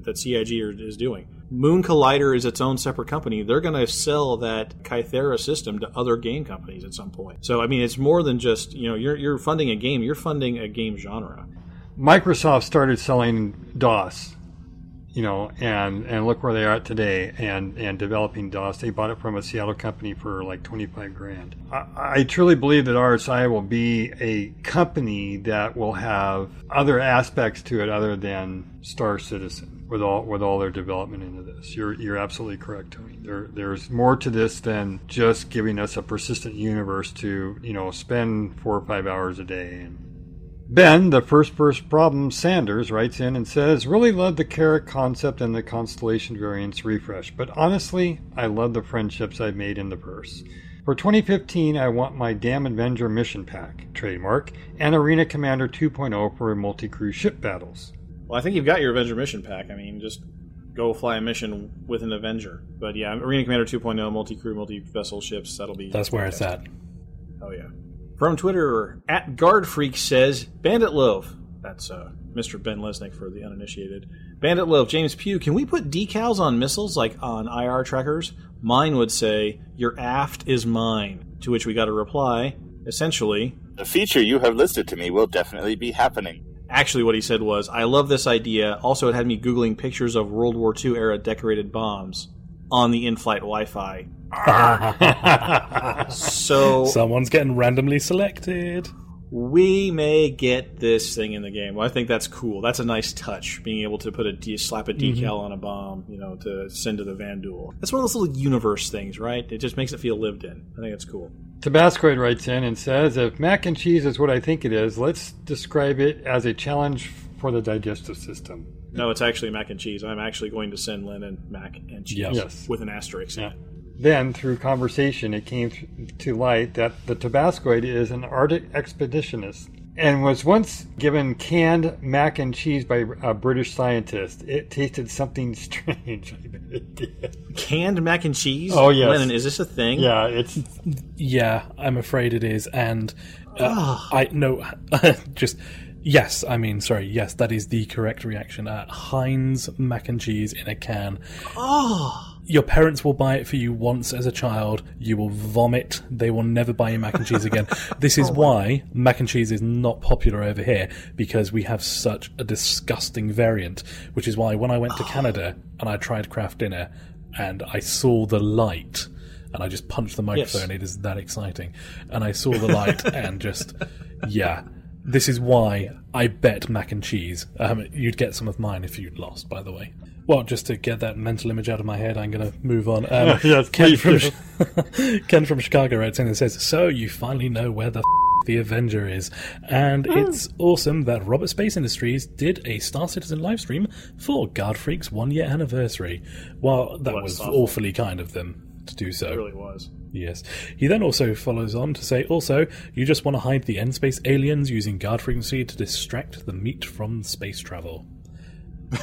that CIG is doing. Moon Collider is its own separate company. They're going to sell that Kythera system to other game companies at some point. So, I mean, it's more than just, you're funding a game. You're funding a game genre. Microsoft started selling DOS. And look where they are today, and developing DOS. They bought it from a Seattle company for like $25,000. I truly believe that RSI will be a company that will have other aspects to it other than Star Citizen with all their development into this. You're absolutely correct, Tony. There's more to this than just giving us a persistent universe to, spend 4 or 5 hours a day. And Ben, the first problem, Sanders, writes in and says, really love the Carrot concept and the Constellation variants refresh, but honestly, I love the friendships I've made in the verse. For 2015, I want my Damn Avenger Mission Pack, trademark, and Arena Commander 2.0 for multi-crew ship battles. Well, I think you've got your Avenger Mission Pack. I mean, just go fly a mission with an Avenger. But yeah, Arena Commander 2.0, multi-crew, multi-vessel ships, that'll be... That's where it's at. Oh, yeah. From Twitter, at GuardFreak says, Bandit Loaf, that's Mr. Ben Lesnick for the uninitiated, Bandit Loaf, James Pugh, can we put decals on missiles like on IR trackers? Mine would say, your aft is mine, to which we got a reply, essentially, the feature you have listed to me will definitely be happening. Actually, what he said was, I love this idea, also it had me Googling pictures of World War II era decorated bombs on the in-flight Wi-Fi. So someone's getting randomly selected. We may get this thing in the game. Well, I think that's cool. That's a nice touch, being able to put slap a decal on a bomb, to send to the Vanduul. That's one of those little universe things, right? It just makes it feel lived in. I think it's cool. Tabascoid writes in and says, if mac and cheese is what I think it is, let's describe it as a challenge for the digestive system. No, it's actually mac and cheese. I'm actually going to send Lennon mac and cheese with an asterisk in it. Then, through conversation, it came to light that the Tabascoid is an Arctic expeditionist and was once given canned mac and cheese by a British scientist. It tasted something strange. I bet it did. Canned mac and cheese? Oh, yes. Lennon, is this a thing? Yeah, it's... Yeah, I'm afraid it is. And yes, I mean, sorry, yes, that is the correct reaction. Heinz mac and cheese in a can. Oh! Your parents will buy it for you once as a child. You will vomit. They will never buy you mac and cheese again. This is why mac and cheese is not popular over here, because we have such a disgusting variant, which is why when I went to Canada and I tried Kraft Dinner and I saw the light and I just punched the microphone. Yes. It is that exciting. And I saw the light and just, yeah, this is why I bet mac and cheese. You'd get some of mine if you'd lost, by the way. Well, just to get that mental image out of my head, I'm going to move on. Ken from Chicago writes in and says, so you finally know where the the Avenger is, and it's awesome that Robert Space Industries did a Star Citizen livestream for Guard Freak's 1-year anniversary. Well, that was awfully kind of them to do so. It really was. Yes. He then also follows on to say, also, you just want to hide the N-Space aliens using Guard frequency to distract the meat from space travel.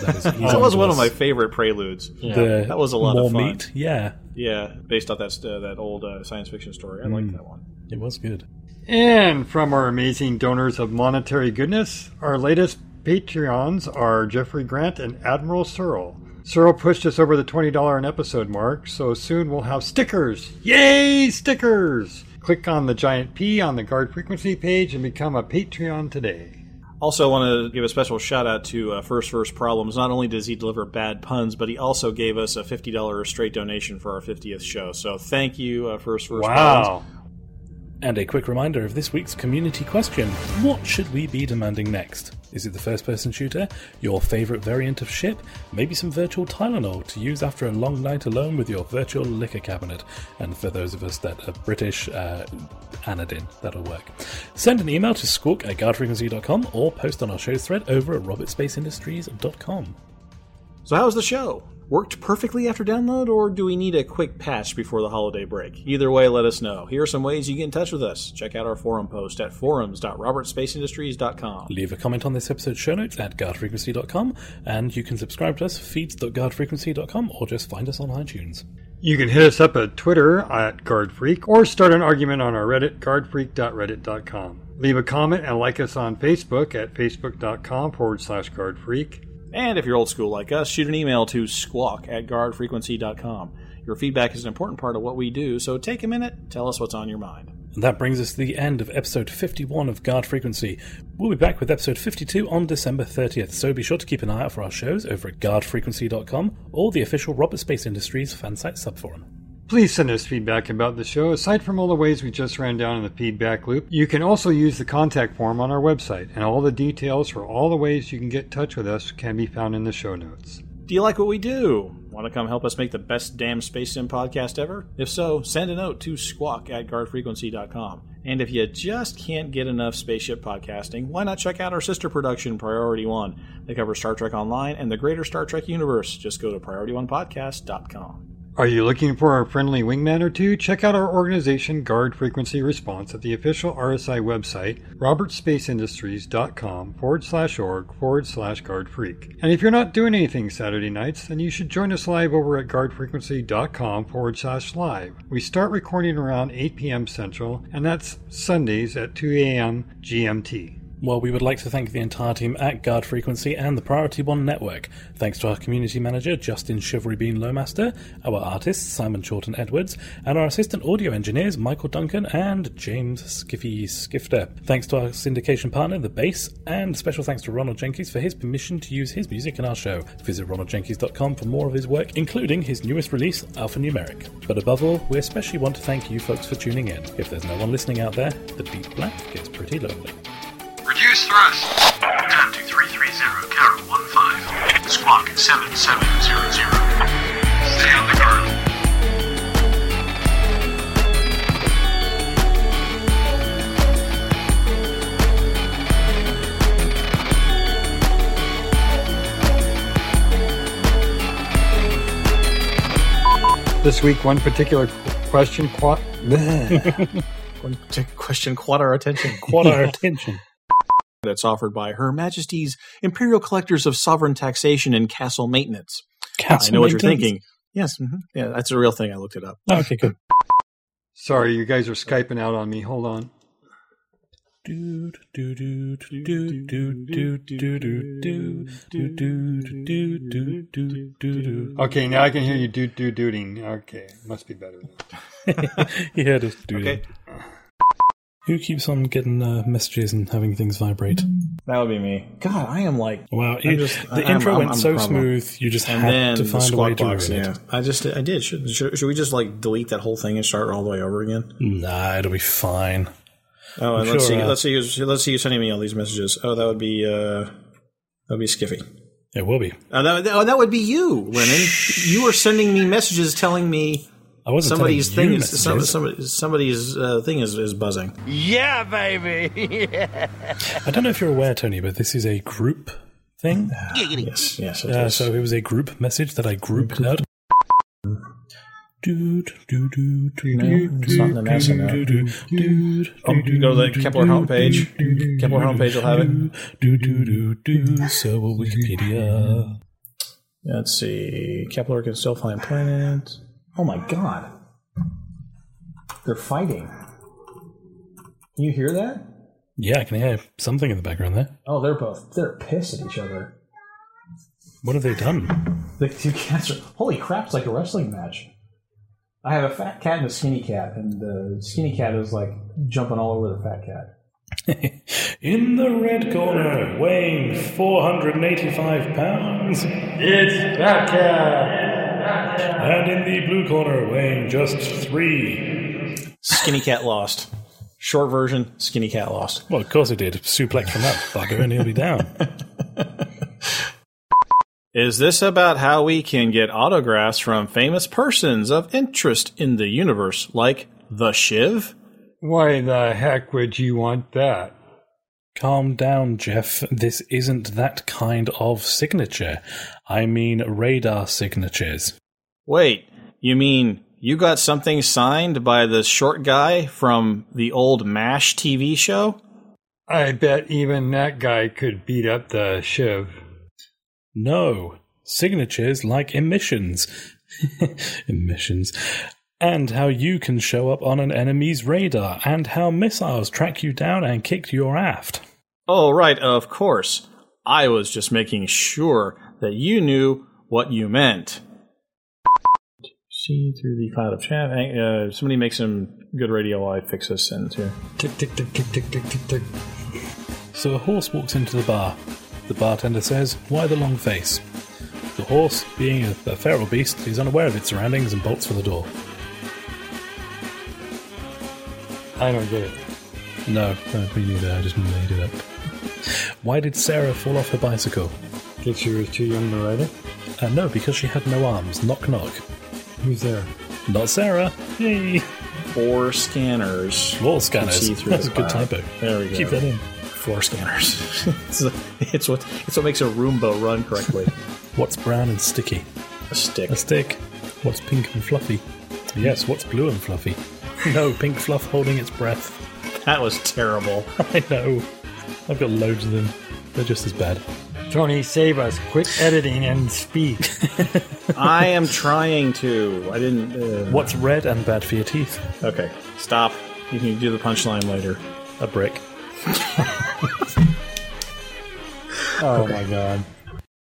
That was one of my favorite preludes. Yeah. That was a lot of fun. More meat, yeah. Yeah, based off that old science fiction story. I liked that one. It was good. And from our amazing donors of monetary goodness, our latest Patreons are Jeffrey Grant and Admiral Searle. Searle pushed us over the $20 an episode mark, so soon we'll have stickers. Yay, stickers! Click on the giant P on the Guard Frequency page and become a Patreon today. Also want to give a special shout-out to First Verse Problems. Not only does he deliver bad puns, but he also gave us a $50 straight donation for our 50th show. So thank you, First Verse Problems. Wow. And a quick reminder of this week's community question. What should we be demanding next? Is it the first-person shooter? Your favourite variant of ship? Maybe some virtual Tylenol to use after a long night alone with your virtual liquor cabinet? And for those of us that are British, Anadin, that'll work. Send an email to squawk@guardfrequency.com or post on our show's thread over at robertspaceindustries.com. So how's the show? Worked perfectly after download, or do we need a quick patch before the holiday break? Either way, let us know. Here are some ways you can get in touch with us. Check out our forum post at forums.robertspaceindustries.com. Leave a comment on this episode's show notes at guardfrequency.com, and you can subscribe to us at feeds.guardfrequency.com or just find us on iTunes. You can hit us up at Twitter at GuardFreak or start an argument on our Reddit, guardfreak.reddit.com. Leave a comment and like us on Facebook at facebook.com/GuardFreak. And if you're old school like us, shoot an email to squawk@guardfrequency.com. Your feedback is an important part of what we do, so take a minute, tell us what's on your mind. And that brings us to the end of episode 51 of Guard Frequency. We'll be back with episode 52 on December 30th, so be sure to keep an eye out for our shows over at guardfrequency.com or the official Robert Space Industries fansite subforum. Please send us feedback about the show. Aside from all the ways we just ran down in the feedback loop, you can also use the contact form on our website, and all the details for all the ways you can get in touch with us can be found in the show notes. Do you like what we do? Want to come help us make the best damn space sim podcast ever? If so, send a note to squawk@guardfrequency.com. And if you just can't get enough spaceship podcasting, why not check out our sister production, Priority One? They cover Star Trek Online and the greater Star Trek universe. Just go to PriorityOnePodcast.com. Are you looking for a friendly wingman or two? Check out our organization, Guard Frequency Response, at the official RSI website, robertspaceindustries.com/org/guardfreak. And if you're not doing anything Saturday nights, then you should join us live over at guardfrequency.com/live. We start recording around 8 p.m. Central, and that's Sundays at 2 a.m. GMT. Well, we would like to thank the entire team at Guard Frequency and the Priority One Network. Thanks to our community manager, Justin Chivalry Bean Lowmaster, our artists, Simon Chorten Edwards, and our assistant audio engineers, Michael Duncan and James Skiffy Skifter. Thanks to our syndication partner, The Base, and special thanks to Ronald Jenkins for his permission to use his music in our show. Visit RonaldJenkins.com for more of his work, including his newest release, Alphanumeric. But above all, we especially want to thank you folks for tuning in. If there's no one listening out there, the deep black gets pretty lonely. Reduce thrust. Down to 330, carrot 15. Squawk 7700. Stay on the guard. This week, one particular question caught our attention. That's offered by Her Majesty's Imperial Collectors of Sovereign Taxation and Castle Maintenance. I know what you're thinking. Yes. Mm-hmm. Yeah, that's a real thing. I looked it up. Oh, okay, good. Sorry, you guys are Skyping out on me. Hold on. Okay, now I can hear you dooting. Okay, must be better. Yeah, just dooting. Okay. Who keeps on getting messages and having things vibrate? That would be me. God, I am like... Wow, the intro went so smooth, you just had to find a way to ruin it. I did. Should we just like delete that whole thing and start all the way over again? Nah, it'll be fine. Oh, and let's see you sending me all these messages. Oh, that would be Skiffy. It will be. That would be you, Lennon. You are sending me messages telling me somebody's thing is buzzing. Yeah, baby. Yeah. I don't know if you're aware, Tony, but this is a group thing. Yes. It is. So it was a group message that I grouped out. Go to the Kepler homepage. Kepler homepage will have it. So will Wikipedia. Let's see. Kepler can still find planets. Oh my God! They're fighting. Can you hear that? Yeah, I can hear something in the background there. Oh, they're pissed at each other. What have they done? The two cats are... Holy crap, it's like a wrestling match. I have a fat cat and a skinny cat, and the skinny cat is like jumping all over the fat cat. In the red corner, weighing 485 pounds, it's Fat Cat! And in the blue corner, weighing just 3. Skinny cat lost. Short version, skinny cat lost. Well, of course it did. Suplex him up, bugger, and he'll be down. Is this about how we can get autographs from famous persons of interest in the universe, like the Shiv? Why the heck would you want that? Calm down, Jeff. This isn't that kind of signature. I mean radar signatures. Wait, you mean you got something signed by the short guy from the old MASH TV show? I bet even that guy could beat up the Shiv. No, signatures like emissions. Emissions. And how you can show up on an enemy's radar, and how missiles track you down and kick your aft. Oh, right, of course. I was just making sure that you knew what you meant. See through the cloud of chat. Somebody make some good radio while I fix this in, too. Tick, tick, tick, tick, tick, tick, tick, tick. So a horse walks into the bar. The bartender says, "Why the long face?" The horse, being a feral beast, is unaware of its surroundings and bolts for the door. I don't get it. No, me neither. I just made it up. Why did Sarah fall off her bicycle? Because she was too young to ride it? No, because she had no arms. Knock, knock. Who's there? Not Sarah. Yay! Four scanners. Four scanners. That's a good typo. There we go. Keep that in. Four scanners. It's what makes a Roomba run correctly. What's brown and sticky? A stick. A stick. What's pink and fluffy? Yes, what's blue and fluffy? No, pink fluff holding its breath. That was terrible. I know. I've got loads of them. They're just as bad. Tony, save us. Quit editing and speak. I am trying to. I didn't... What's red and bad for your teeth? Okay, stop. You can do the punchline later. A brick. Oh, okay. My God.